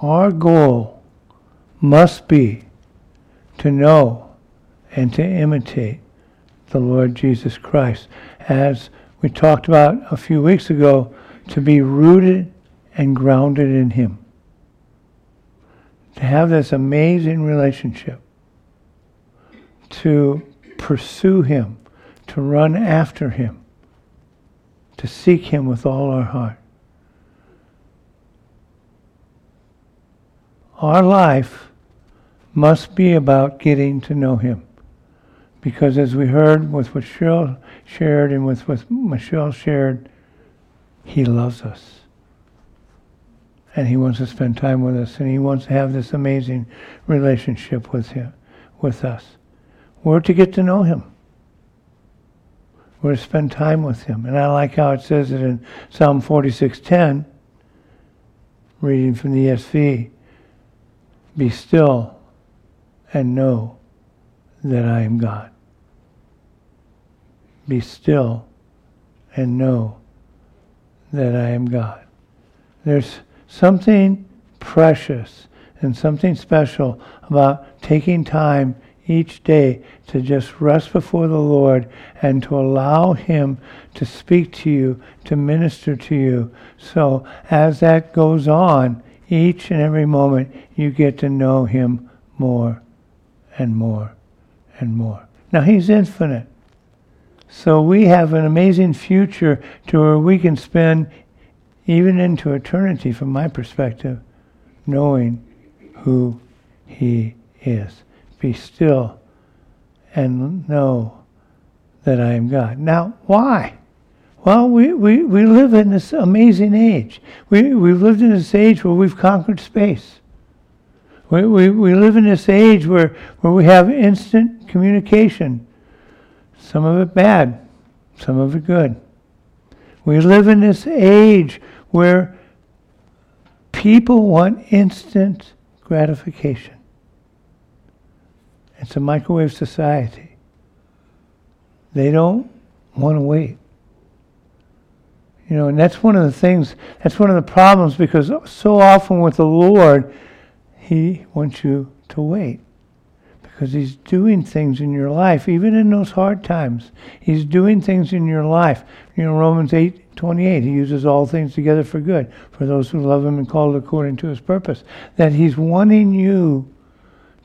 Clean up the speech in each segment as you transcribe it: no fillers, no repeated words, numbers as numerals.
our goal must be to know and to imitate the Lord Jesus Christ. As we talked about a few weeks ago, to be rooted and grounded in Him. To have this amazing relationship. To pursue Him. To run after Him. To seek Him with all our heart. Our life must be about getting to know Him. Because as we heard with what Cheryl shared and with what Michelle shared, He loves us. And He wants to spend time with us. And He wants to have this amazing relationship with Him, with us. We're to get to know Him. We're to spend time with Him. And I like how it says it in Psalm 46:10, reading from the ESV, "Be still and know that I am God." Be still and know that I am God. There's something precious and something special about taking time each day to just rest before the Lord and to allow Him to speak to you, to minister to you. So as that goes on, each and every moment you get to know Him more and more and more. Now, He's infinite. So we have an amazing future to where we can spend even into eternity, from my perspective, knowing who He is. Be still and know that I am God. Now, why? Well, we live in this amazing age. We've lived in this age where we've conquered space. We live in this age where we have instant communication. Some of it bad, some of it good. We live in this age where people want instant gratification. It's a microwave society. They don't want to wait. You know, and that's one of the things, that's one of the problems, because so often with the Lord, He wants you to wait because He's doing things in your life, even in those hard times. He's doing things in your life. You know, Romans 8:28, He uses all things together for good, for those who love Him and called according to His purpose. That He's wanting you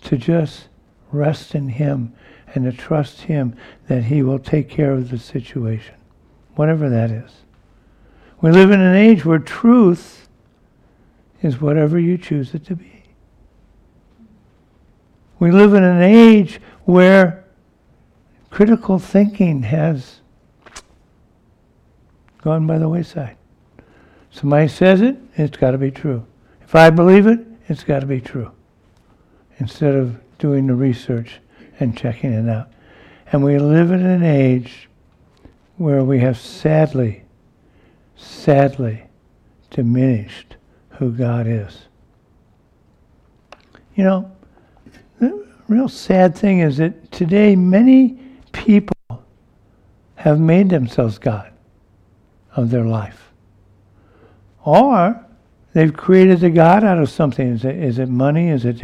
to just rest in Him and to trust Him that He will take care of the situation, whatever that is. We live in an age where truth is whatever you choose it to be. We live in an age where critical thinking has gone by the wayside. Somebody says it, it's got to be true. If I believe it, it's got to be true. Instead of doing the research and checking it out. And we live in an age where we have sadly diminished who God is. You know, the real sad thing is that today many people have made themselves God of their life. Or they've created a God out of something. Is it money? Is it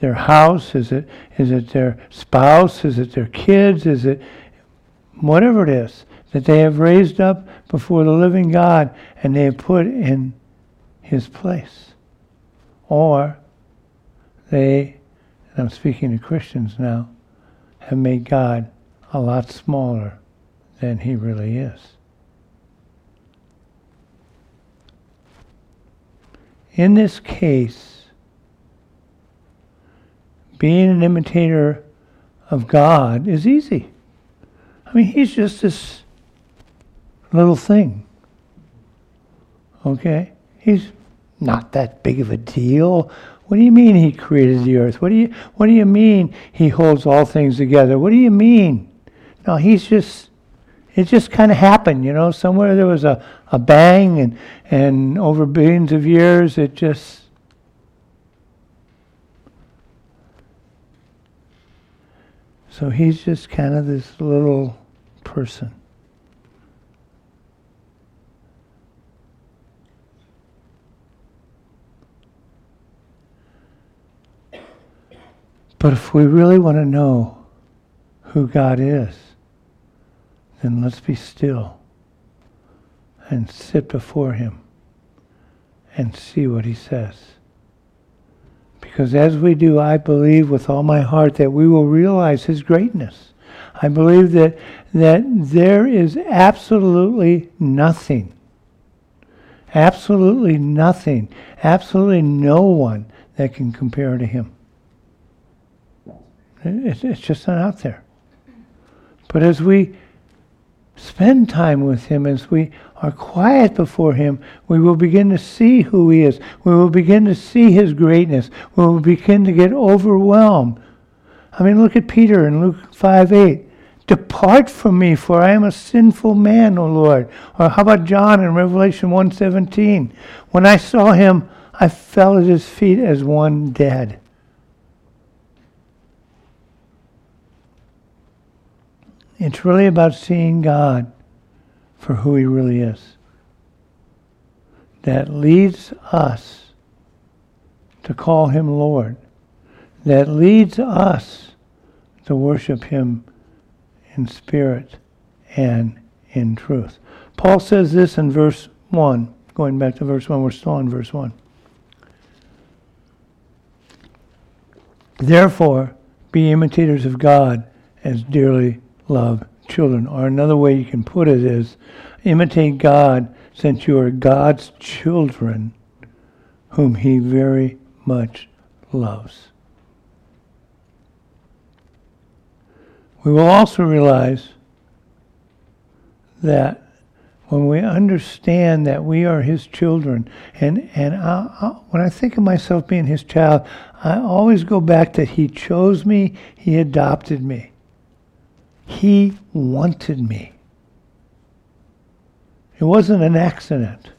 their house? Is it their spouse? Is it their kids? Is it whatever it is that they have raised up before the living God and they have put in His place? Or they, and I'm speaking to Christians now, have made God a lot smaller than He really is. In this case, being an imitator of God is easy. I mean, He's just this little thing. Okay? He's not that big of a deal. What do you mean He created the earth? What do you mean He holds all things together? What do you mean? No, He's just, it just kind of happened, you know. Somewhere there was a bang and over billions of years it just... So He's just kind of this little person. But if we really want to know who God is, then let's be still and sit before Him and see what He says. Because as we do, I believe with all my heart that we will realize His greatness. I believe that there is absolutely nothing, absolutely no one that can compare to Him. It's just not out there. But as we spend time with Him, as we are quiet before Him, we will begin to see who He is. We will begin to see His greatness. We will begin to get overwhelmed. I mean, look at Peter in Luke 5:8. Depart from me, for I am a sinful man, O Lord. Or how about John in Revelation 1:17? When I saw Him, I fell at His feet as one dead. It's really about seeing God for who He really is. That leads us to call Him Lord. That leads us to worship Him in spirit and in truth. Paul says this in verse 1. Going back to verse 1, we're still in verse 1. Therefore, be imitators of God as dearly loved children. Or another way you can put it is, imitate God since you are God's children whom He very much loves. We will also realize that when we understand that we are His children, and when I think of myself being His child, I always go back that He chose me, He adopted me. He wanted me. It wasn't an accident.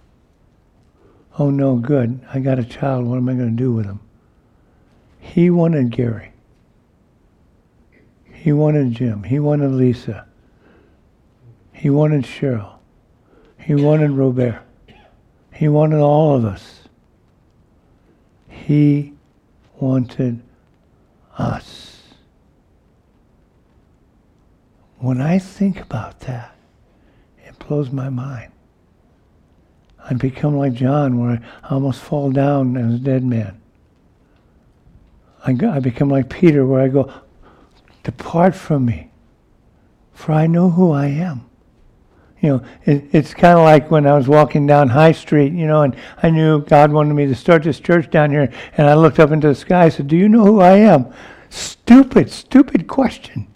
Oh no, good, I got a child, what am I going to do with him? He wanted Gary. He wanted Jim. He wanted Lisa. He wanted Cheryl. He wanted Robert. He wanted all of us. He wanted us. When I think about that, it blows my mind. I become like John, where I almost fall down as a dead man. I become like Peter, where I go, depart from me, for I know who I am. You know, it's kind of like when I was walking down High Street, you know, and I knew God wanted me to start this church down here, and I looked up into the sky and said, do you know who I am? Stupid question.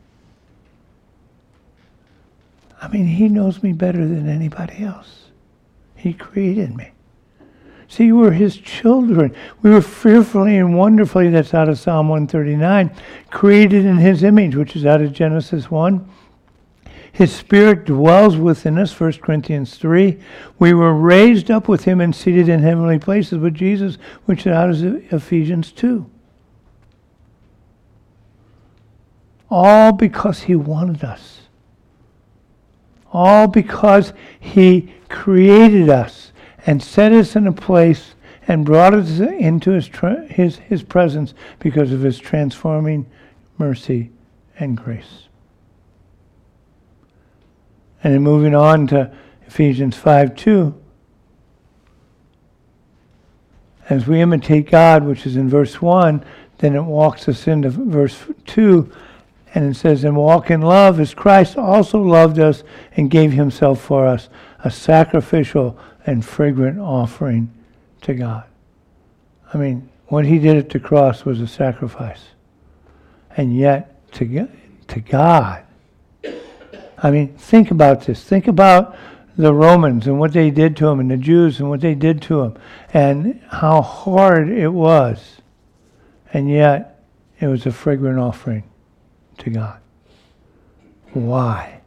I mean, He knows me better than anybody else. He created me. See, we're His children. We were fearfully and wonderfully, that's out of Psalm 139, created in His image, which is out of Genesis 1. His Spirit dwells within us, 1 Corinthians 3. We were raised up with Him and seated in heavenly places with Jesus, which is out of Ephesians 2. All because He wanted us. All because He created us and set us in a place and brought us into His presence because of His transforming mercy and grace. And then moving on to Ephesians 5:2, as we imitate God, which is in verse 1, then it walks us into verse 2, and it says, and walk in love as Christ also loved us and gave Himself for us, a sacrificial and fragrant offering to God. I mean, what He did at the cross was a sacrifice. And yet, to God, I mean, think about this. Think about the Romans and what they did to Him, and the Jews and what they did to Him, and how hard it was. And yet, it was a fragrant offering to God. Why?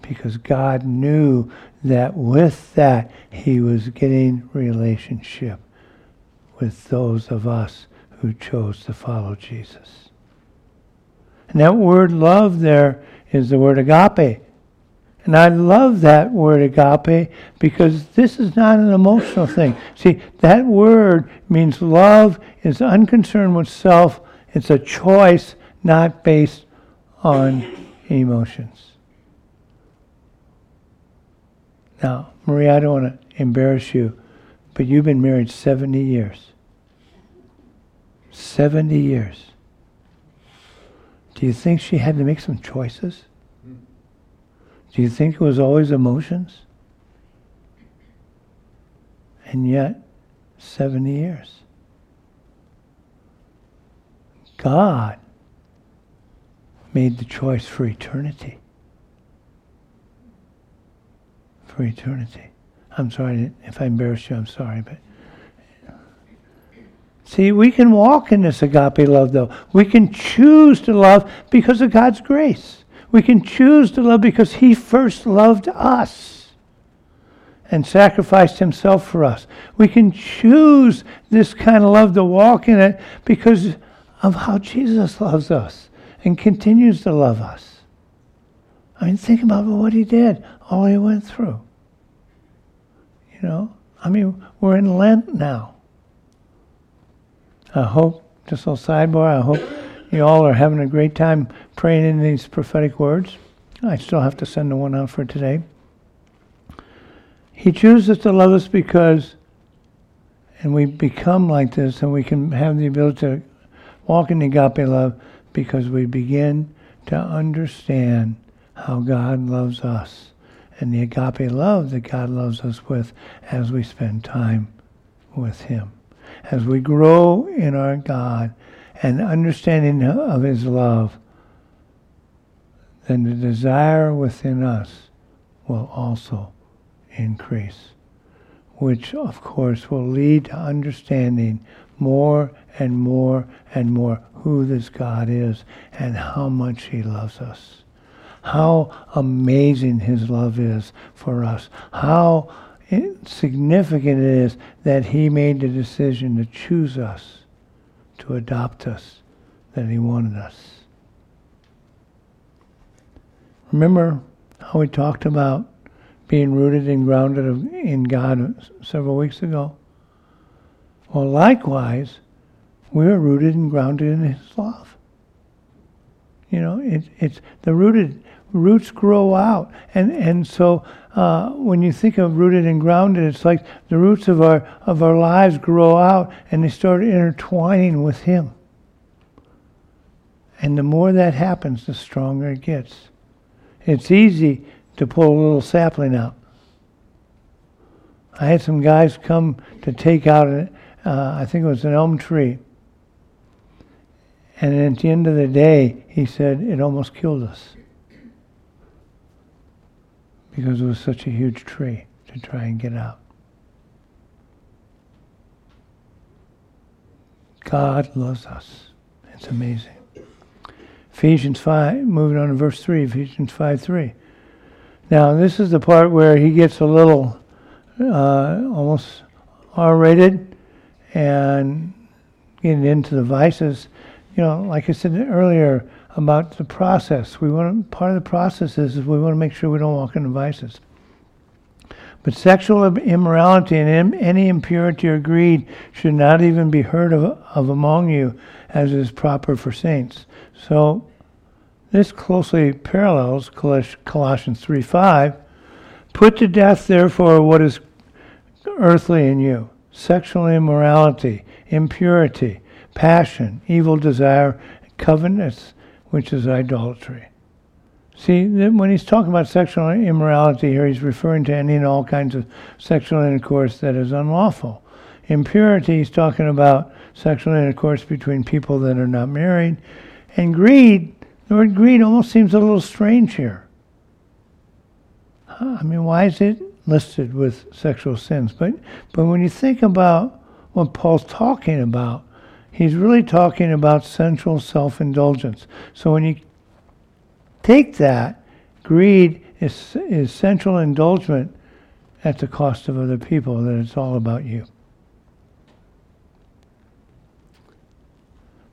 Because God knew that with that, He was getting relationship with those of us who chose to follow Jesus. And that word love there is the word agape. And I love that word agape because this is not an emotional thing. See, that word means love is unconcerned with self. It's a choice not based on emotions. Now, Maria, I don't want to embarrass you, but you've been married 70 years. 70 years. Do you think she had to make some choices? Do you think it was always emotions? And yet, 70 years. God made the choice for eternity. For eternity. I'm sorry if I embarrassed you, I'm sorry. But see, we can walk in this agape love, though. We can choose to love because of God's grace. We can choose to love because He first loved us and sacrificed Himself for us. We can choose this kind of love to walk in it because of how Jesus loves us and continues to love us. I mean, think about what He did, all He went through. You know, I mean, we're in Lent now. I hope, just a little sidebar, I hope you all are having a great time praying in these prophetic words. I still have to send the one out for today. He chooses to love us because, and we become like this, and we can have the ability to walk in agape love because we begin to understand how God loves us and the agape love that God loves us with as we spend time with Him. As we grow in our God and understanding of His love, then the desire within us will also increase, which of course will lead to understanding more and more and more who this God is and how much He loves us. How amazing His love is for us. How significant it is that He made the decision to choose us, to adopt us, that He wanted us. Remember how we talked about being rooted and grounded in God several weeks ago? Well, likewise, we are rooted and grounded in His love. You know, it's the roots grow out. And so when you think of rooted and grounded, it's like the roots of our lives grow out and they start intertwining with Him. And the more that happens, the stronger it gets. It's easy to pull a little sapling out. I had some guys come to take out, I think it was an elm tree. And at the end of the day, he said, it almost killed us. Because it was such a huge tree to try and get out. God loves us. It's amazing. Ephesians 5, moving on to verse 3, Ephesians 5:3. Now, this is the part where he gets a little almost R-rated and getting into the vices. You know, like I said earlier about the process, part of the process is we want to make sure we don't walk into vices. But sexual immorality and any impurity or greed should not even be heard of among you, as is proper for saints. So this closely parallels Colossians 3:5. Put to death, therefore, what is earthly in you: sexual immorality, impurity, passion, evil desire, covetousness, which is idolatry. See, when he's talking about sexual immorality here, he's referring to any and all kinds of sexual intercourse that is unlawful. Impurity, he's talking about sexual intercourse between people that are not married. And greed, the word greed almost seems a little strange here. I mean, why is it listed with sexual sins? But when you think about what Paul's talking about, he's really talking about sensual self-indulgence. So when you take that, greed is sensual indulgence at the cost of other people, that it's all about you.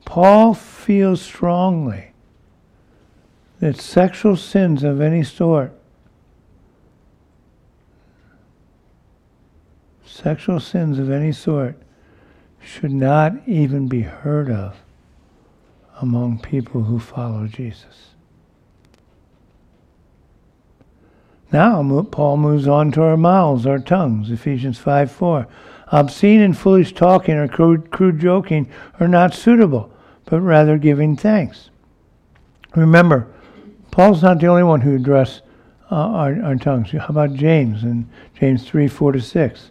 Paul feels strongly that sexual sins of any sort, should not even be heard of among people who follow Jesus. Now Paul moves on to our mouths, our tongues. Ephesians 5:4. Obscene and foolish talking or crude joking are not suitable, but rather giving thanks. Remember, Paul's not the only one who addressed our tongues. How about James in James 3:4-6?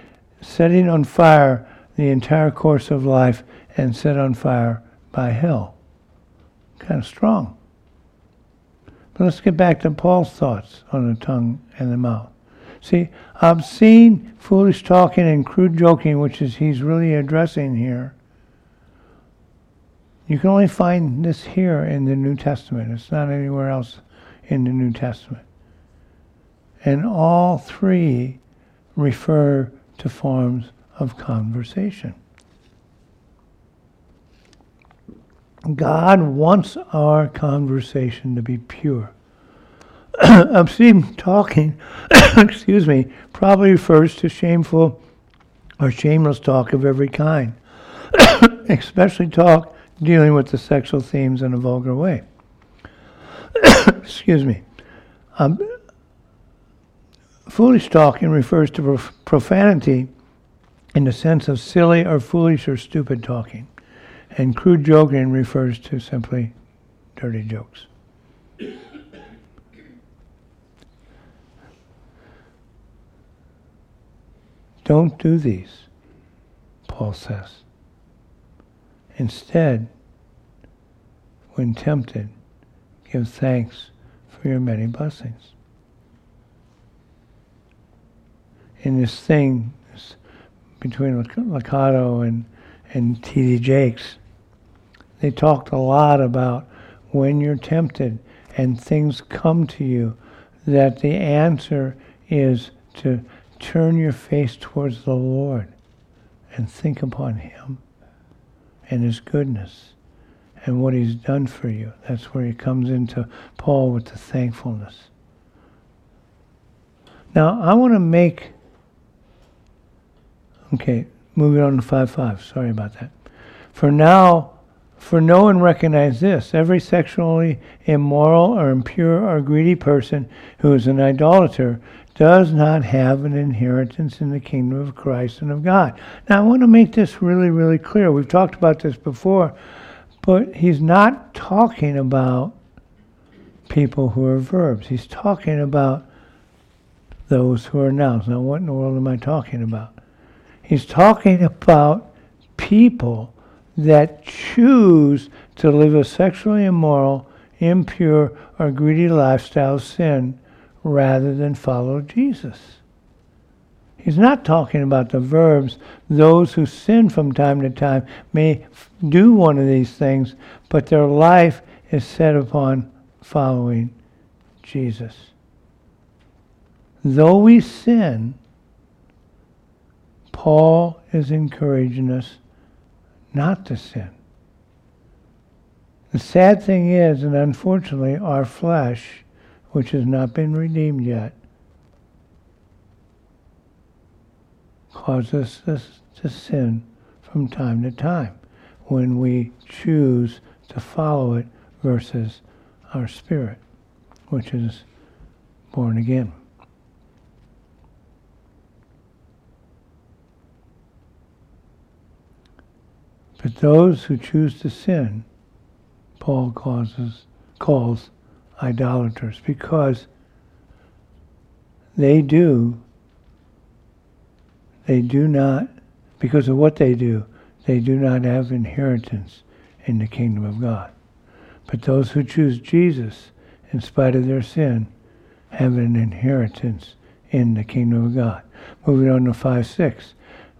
setting on fire the entire course of life, and set on fire by hell. Kind of strong. But let's get back to Paul's thoughts on the tongue and the mouth. See, obscene, foolish talking, and crude joking, which is he's really addressing here, you can only find this here in the New Testament. It's not anywhere else in the New Testament. And all three refer to forms of conversation. God wants our conversation to be pure. Obscene talking, probably refers to shameful or shameless talk of every kind, especially talk dealing with the sexual themes in a vulgar way. Foolish talking refers to profanity in the sense of silly or foolish or stupid talking. And crude joking refers to simply dirty jokes. Don't do these, Paul says. Instead, when tempted, give thanks for your many blessings. In this thing between Licato and T.D. Jakes, they talked a lot about when you're tempted and things come to you, that the answer is to turn your face towards the Lord and think upon Him and His goodness and what He's done for you. That's where he comes into Paul with the thankfulness. Now, I want to make... Okay, moving on to 5:5. Sorry about that. For no one recognizes this. Every sexually immoral or impure or greedy person who is an idolater does not have an inheritance in the kingdom of Christ and of God. Now, I want to make this really, really clear. We've talked about this before, but he's not talking about people who are verbs. He's talking about those who are nouns. Now, what in the world am I talking about? He's talking about people that choose to live a sexually immoral, impure, or greedy lifestyle of sin rather than follow Jesus. He's not talking about the verbs. Those who sin from time to time may do one of these things, but their life is set upon following Jesus. Though we sin, Paul is encouraging us not to sin. The sad thing is, and unfortunately, our flesh, which has not been redeemed yet, causes us to sin from time to time when we choose to follow it versus our spirit, which is born again. But those who choose to sin, Paul calls idolaters, because they do not have inheritance in the kingdom of God. But those who choose Jesus, in spite of their sin, have an inheritance in the kingdom of God. Moving on to 5:6.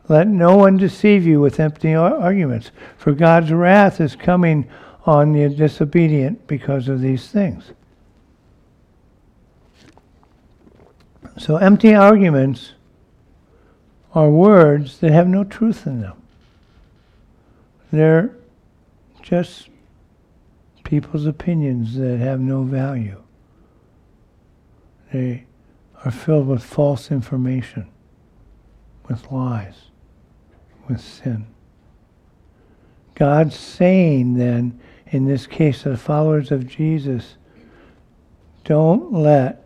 Let no one deceive you with empty arguments, for God's wrath is coming on the disobedient because of these things. So empty arguments are words that have no truth in them. They're just people's opinions that have no value. They are filled with false information, with lies, with sin. God's saying then, in this case, the followers of Jesus, don't let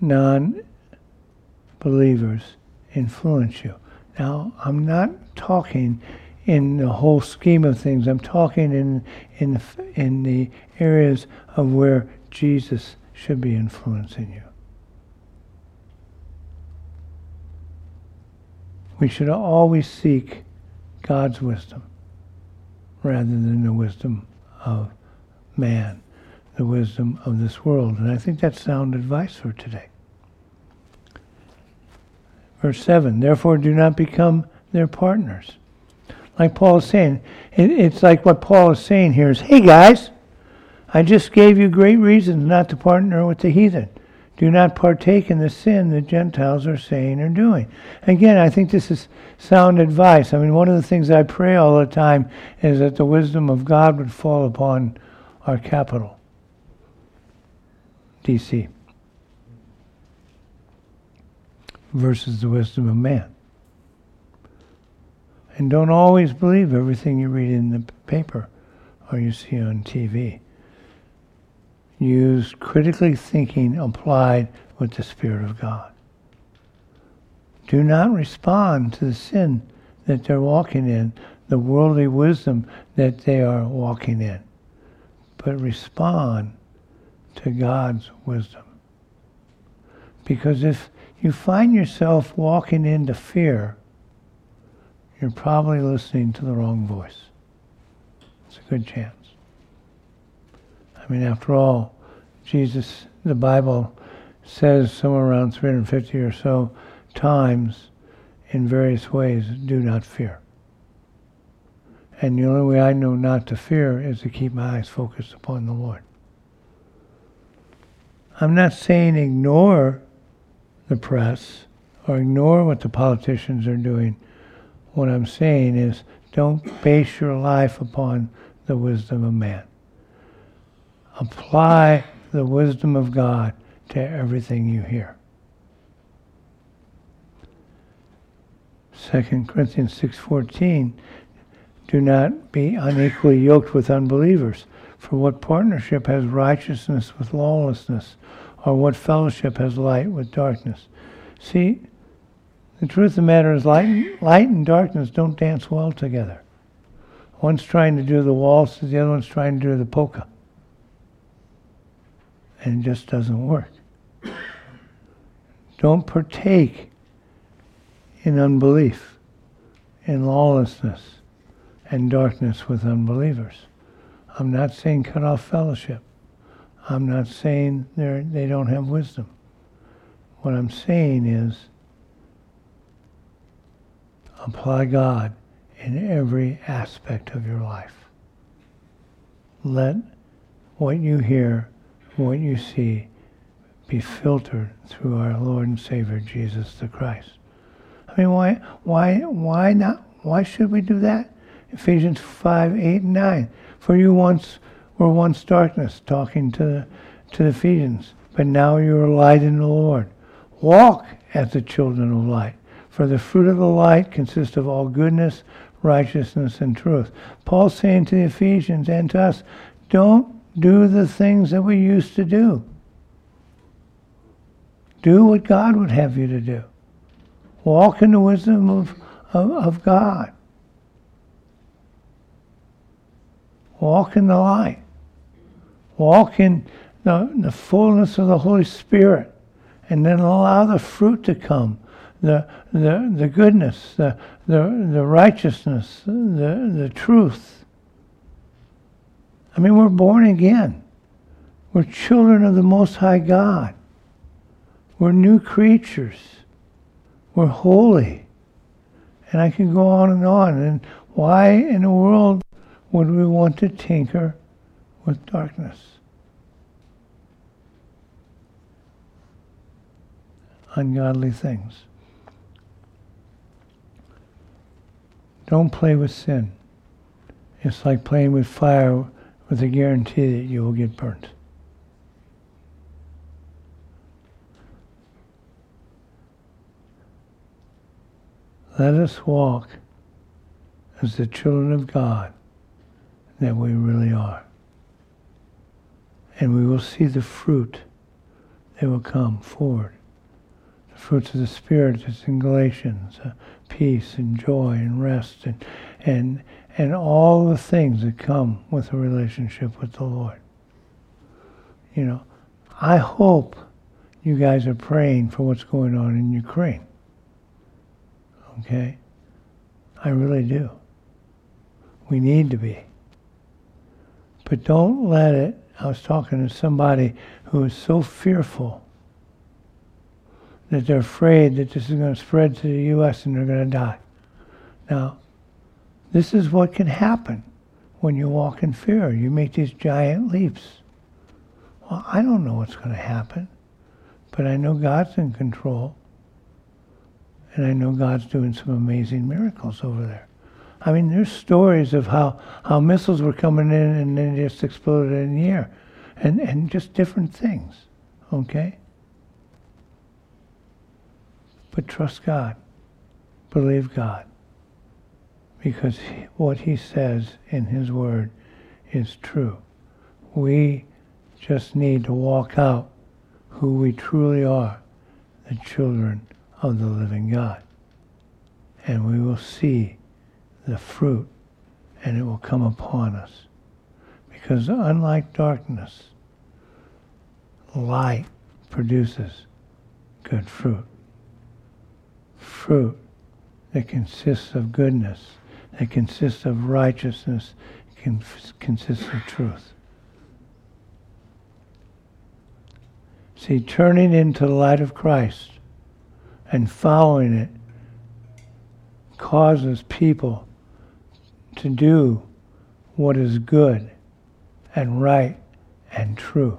non-believers influence you. Now, I'm not talking in the whole scheme of things. I'm talking in the areas of where Jesus should be influencing you. We should always seek God's wisdom rather than the wisdom of man, the wisdom of this world. And I think that's sound advice for today. Verse 7, therefore do not become their partners. Like Paul is saying, it's like what Paul is saying here is, hey guys, I just gave you great reasons not to partner with the heathen. Do not partake in the sin the Gentiles are saying or doing. Again, I think this is sound advice. I mean, one of the things I pray all the time is that the wisdom of God would fall upon our capital, D.C., versus the wisdom of man. And don't always believe everything you read in the paper or you see on TV. Use critically thinking applied with the Spirit of God. Do not respond to the sin that they're walking in, the worldly wisdom that they are walking in, but respond to God's wisdom. Because if you find yourself walking into fear, you're probably listening to the wrong voice. It's a good chance. I mean, after all, Jesus, the Bible says somewhere around 350 or so times in various ways, do not fear. And the only way I know not to fear is to keep my eyes focused upon the Lord. I'm not saying ignore the press or ignore what the politicians are doing. What I'm saying is don't base your life upon the wisdom of man. Apply the wisdom of God to everything you hear. 2 Corinthians 6:14, do not be unequally yoked with unbelievers. For what partnership has righteousness with lawlessness? Or what fellowship has light with darkness? See, the truth of the matter is light and darkness don't dance well together. One's trying to do the waltz, the other one's trying to do the polka. And it just doesn't work. Don't partake in unbelief, in lawlessness, and darkness with unbelievers. I'm not saying cut off fellowship. I'm not saying they don't have wisdom. What I'm saying is apply God in every aspect of your life. Let what you hear, what you see, be filtered through our Lord and Savior Jesus the Christ. I mean, why not? Why should we do that? Ephesians 5:8-9. For you were once darkness, talking to the Ephesians, but now you are light in the Lord. Walk as the children of light, for the fruit of the light consists of all goodness, righteousness, and truth. Paul's saying to the Ephesians and to us, don't do the things that we used to do. Do what God would have you to do. Walk in the wisdom of God. Walk in the light. Walk in the fullness of the Holy Spirit. And then allow the fruit to come. The goodness, the righteousness, the truth. I mean, we're born again. We're children of the Most High God. We're new creatures. We're holy. And I can go on. And why in the world would we want to tinker with darkness? Ungodly things. Don't play with sin. It's like playing with fire with a guarantee that you will get burnt. Let us walk as the children of God that we really are. And we will see the fruit that will come forward. The fruits of the Spirit that's in Galatians, peace and joy and rest and all the things that come with a relationship with the Lord. You know, I hope you guys are praying for what's going on in Ukraine. Okay? I really do. We need to be. But don't let it. I was talking to somebody who is so fearful that they're afraid that this is going to spread to the U.S. and they're going to die. Now, this is what can happen when you walk in fear. You make these giant leaps. Well, I don't know what's going to happen, but I know God's in control, and I know God's doing some amazing miracles over there. I mean, there's stories of how missiles were coming in and then just exploded in the air, and just different things, okay? But trust God. Believe God. Because what He says in His Word is true. We just need to walk out who we truly are, the children of the living God. And we will see the fruit, and it will come upon us. Because unlike darkness, light produces good fruit. Fruit that consists of goodness, that consists of righteousness, consists of truth. See, turning into the light of Christ and following it causes people to do what is good and right and true.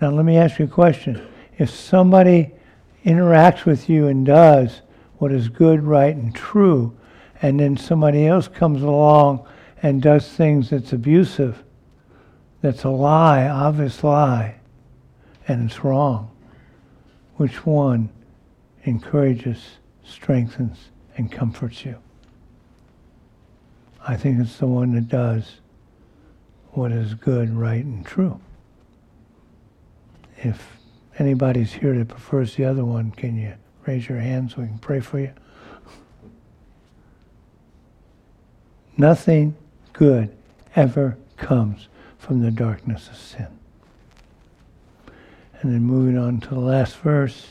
Now let me ask you a question. If somebody interacts with you and does what is good, right, and true, and then somebody else comes along and does things that's abusive, that's a lie, obvious lie, and it's wrong, which one encourages, strengthens, and comforts you? I think it's the one that does what is good, right, and true. If anybody's here that prefers the other one, can you raise your hand so we can pray for you? Nothing good ever comes from the darkness of sin. And then moving on to the last verse.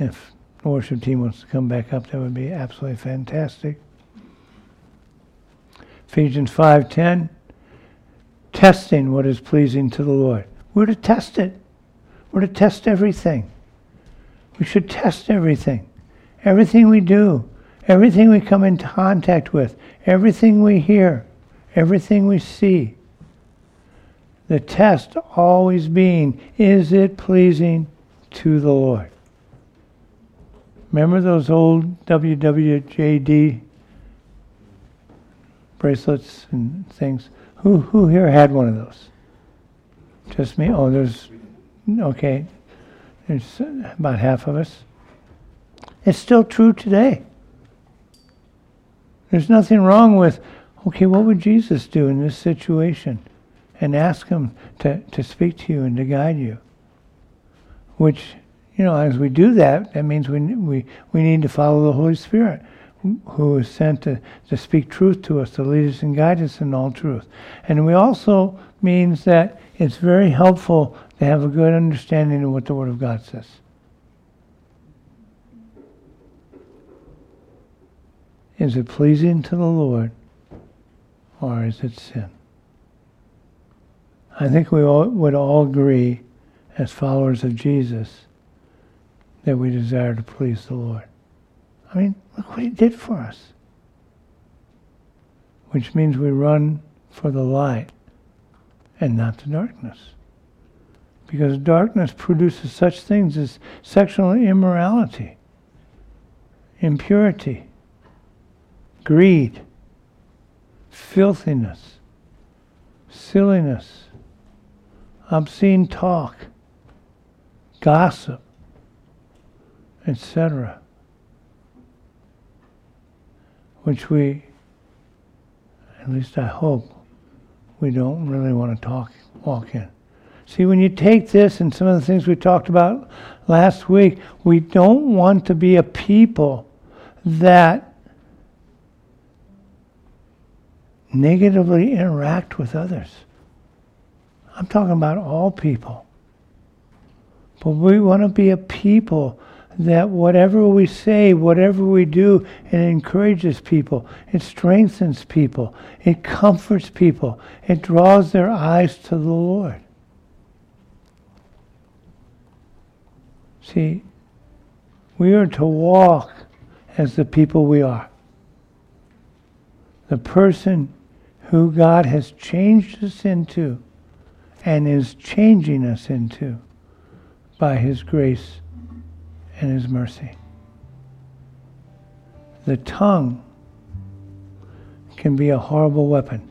If the worship team wants to come back up, that would be absolutely fantastic. Ephesians 5:10, testing what is pleasing to the Lord. We're to test it. We're to test everything. We should test everything. Everything we do, everything we come into contact with, everything we hear, everything we see. The test always being, is it pleasing to the Lord? Remember those old WWJD bracelets and things? Who here had one of those? Just me? Oh, there's about half of us. It's still true today. There's nothing wrong with, okay, what would Jesus do in this situation? And ask Him to speak to you and to guide you. Which, you know, as we do that, that means we need to follow the Holy Spirit, who is sent to speak truth to us, to lead us and guide us in all truth. And we also means that it's very helpful to have a good understanding of what the Word of God says. Is it pleasing to the Lord, or is it sin? I think we would all agree, as followers of Jesus, that we desire to please the Lord. I mean, look what He did for us. which means we run for the light and not the darkness. Because darkness produces such things as sexual immorality, impurity, greed, filthiness, silliness, obscene talk, gossip, etc., which we, at least I hope, we don't really want to walk in. See, when you take this and some of the things we talked about last week, we don't want to be a people that negatively interact with others. I'm talking about all people. But we want to be a people that whatever we say, whatever we do, it encourages people, it strengthens people, it comforts people, it draws their eyes to the Lord. See, we are to walk as the people we are. The person who God has changed us into and is changing us into by His grace and His mercy. The tongue can be a horrible weapon,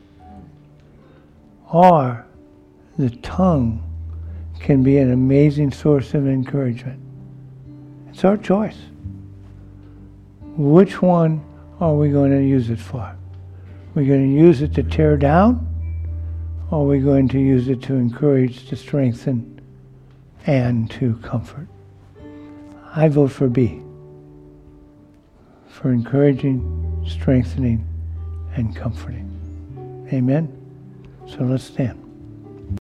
or the tongue can be an amazing source of encouragement. It's our choice. Which one are we going to use it for? We're going to use it to tear down, or are we going to use it to encourage, to strengthen, and to comfort? I vote for B, for encouraging, strengthening, and comforting. Amen? So let's stand.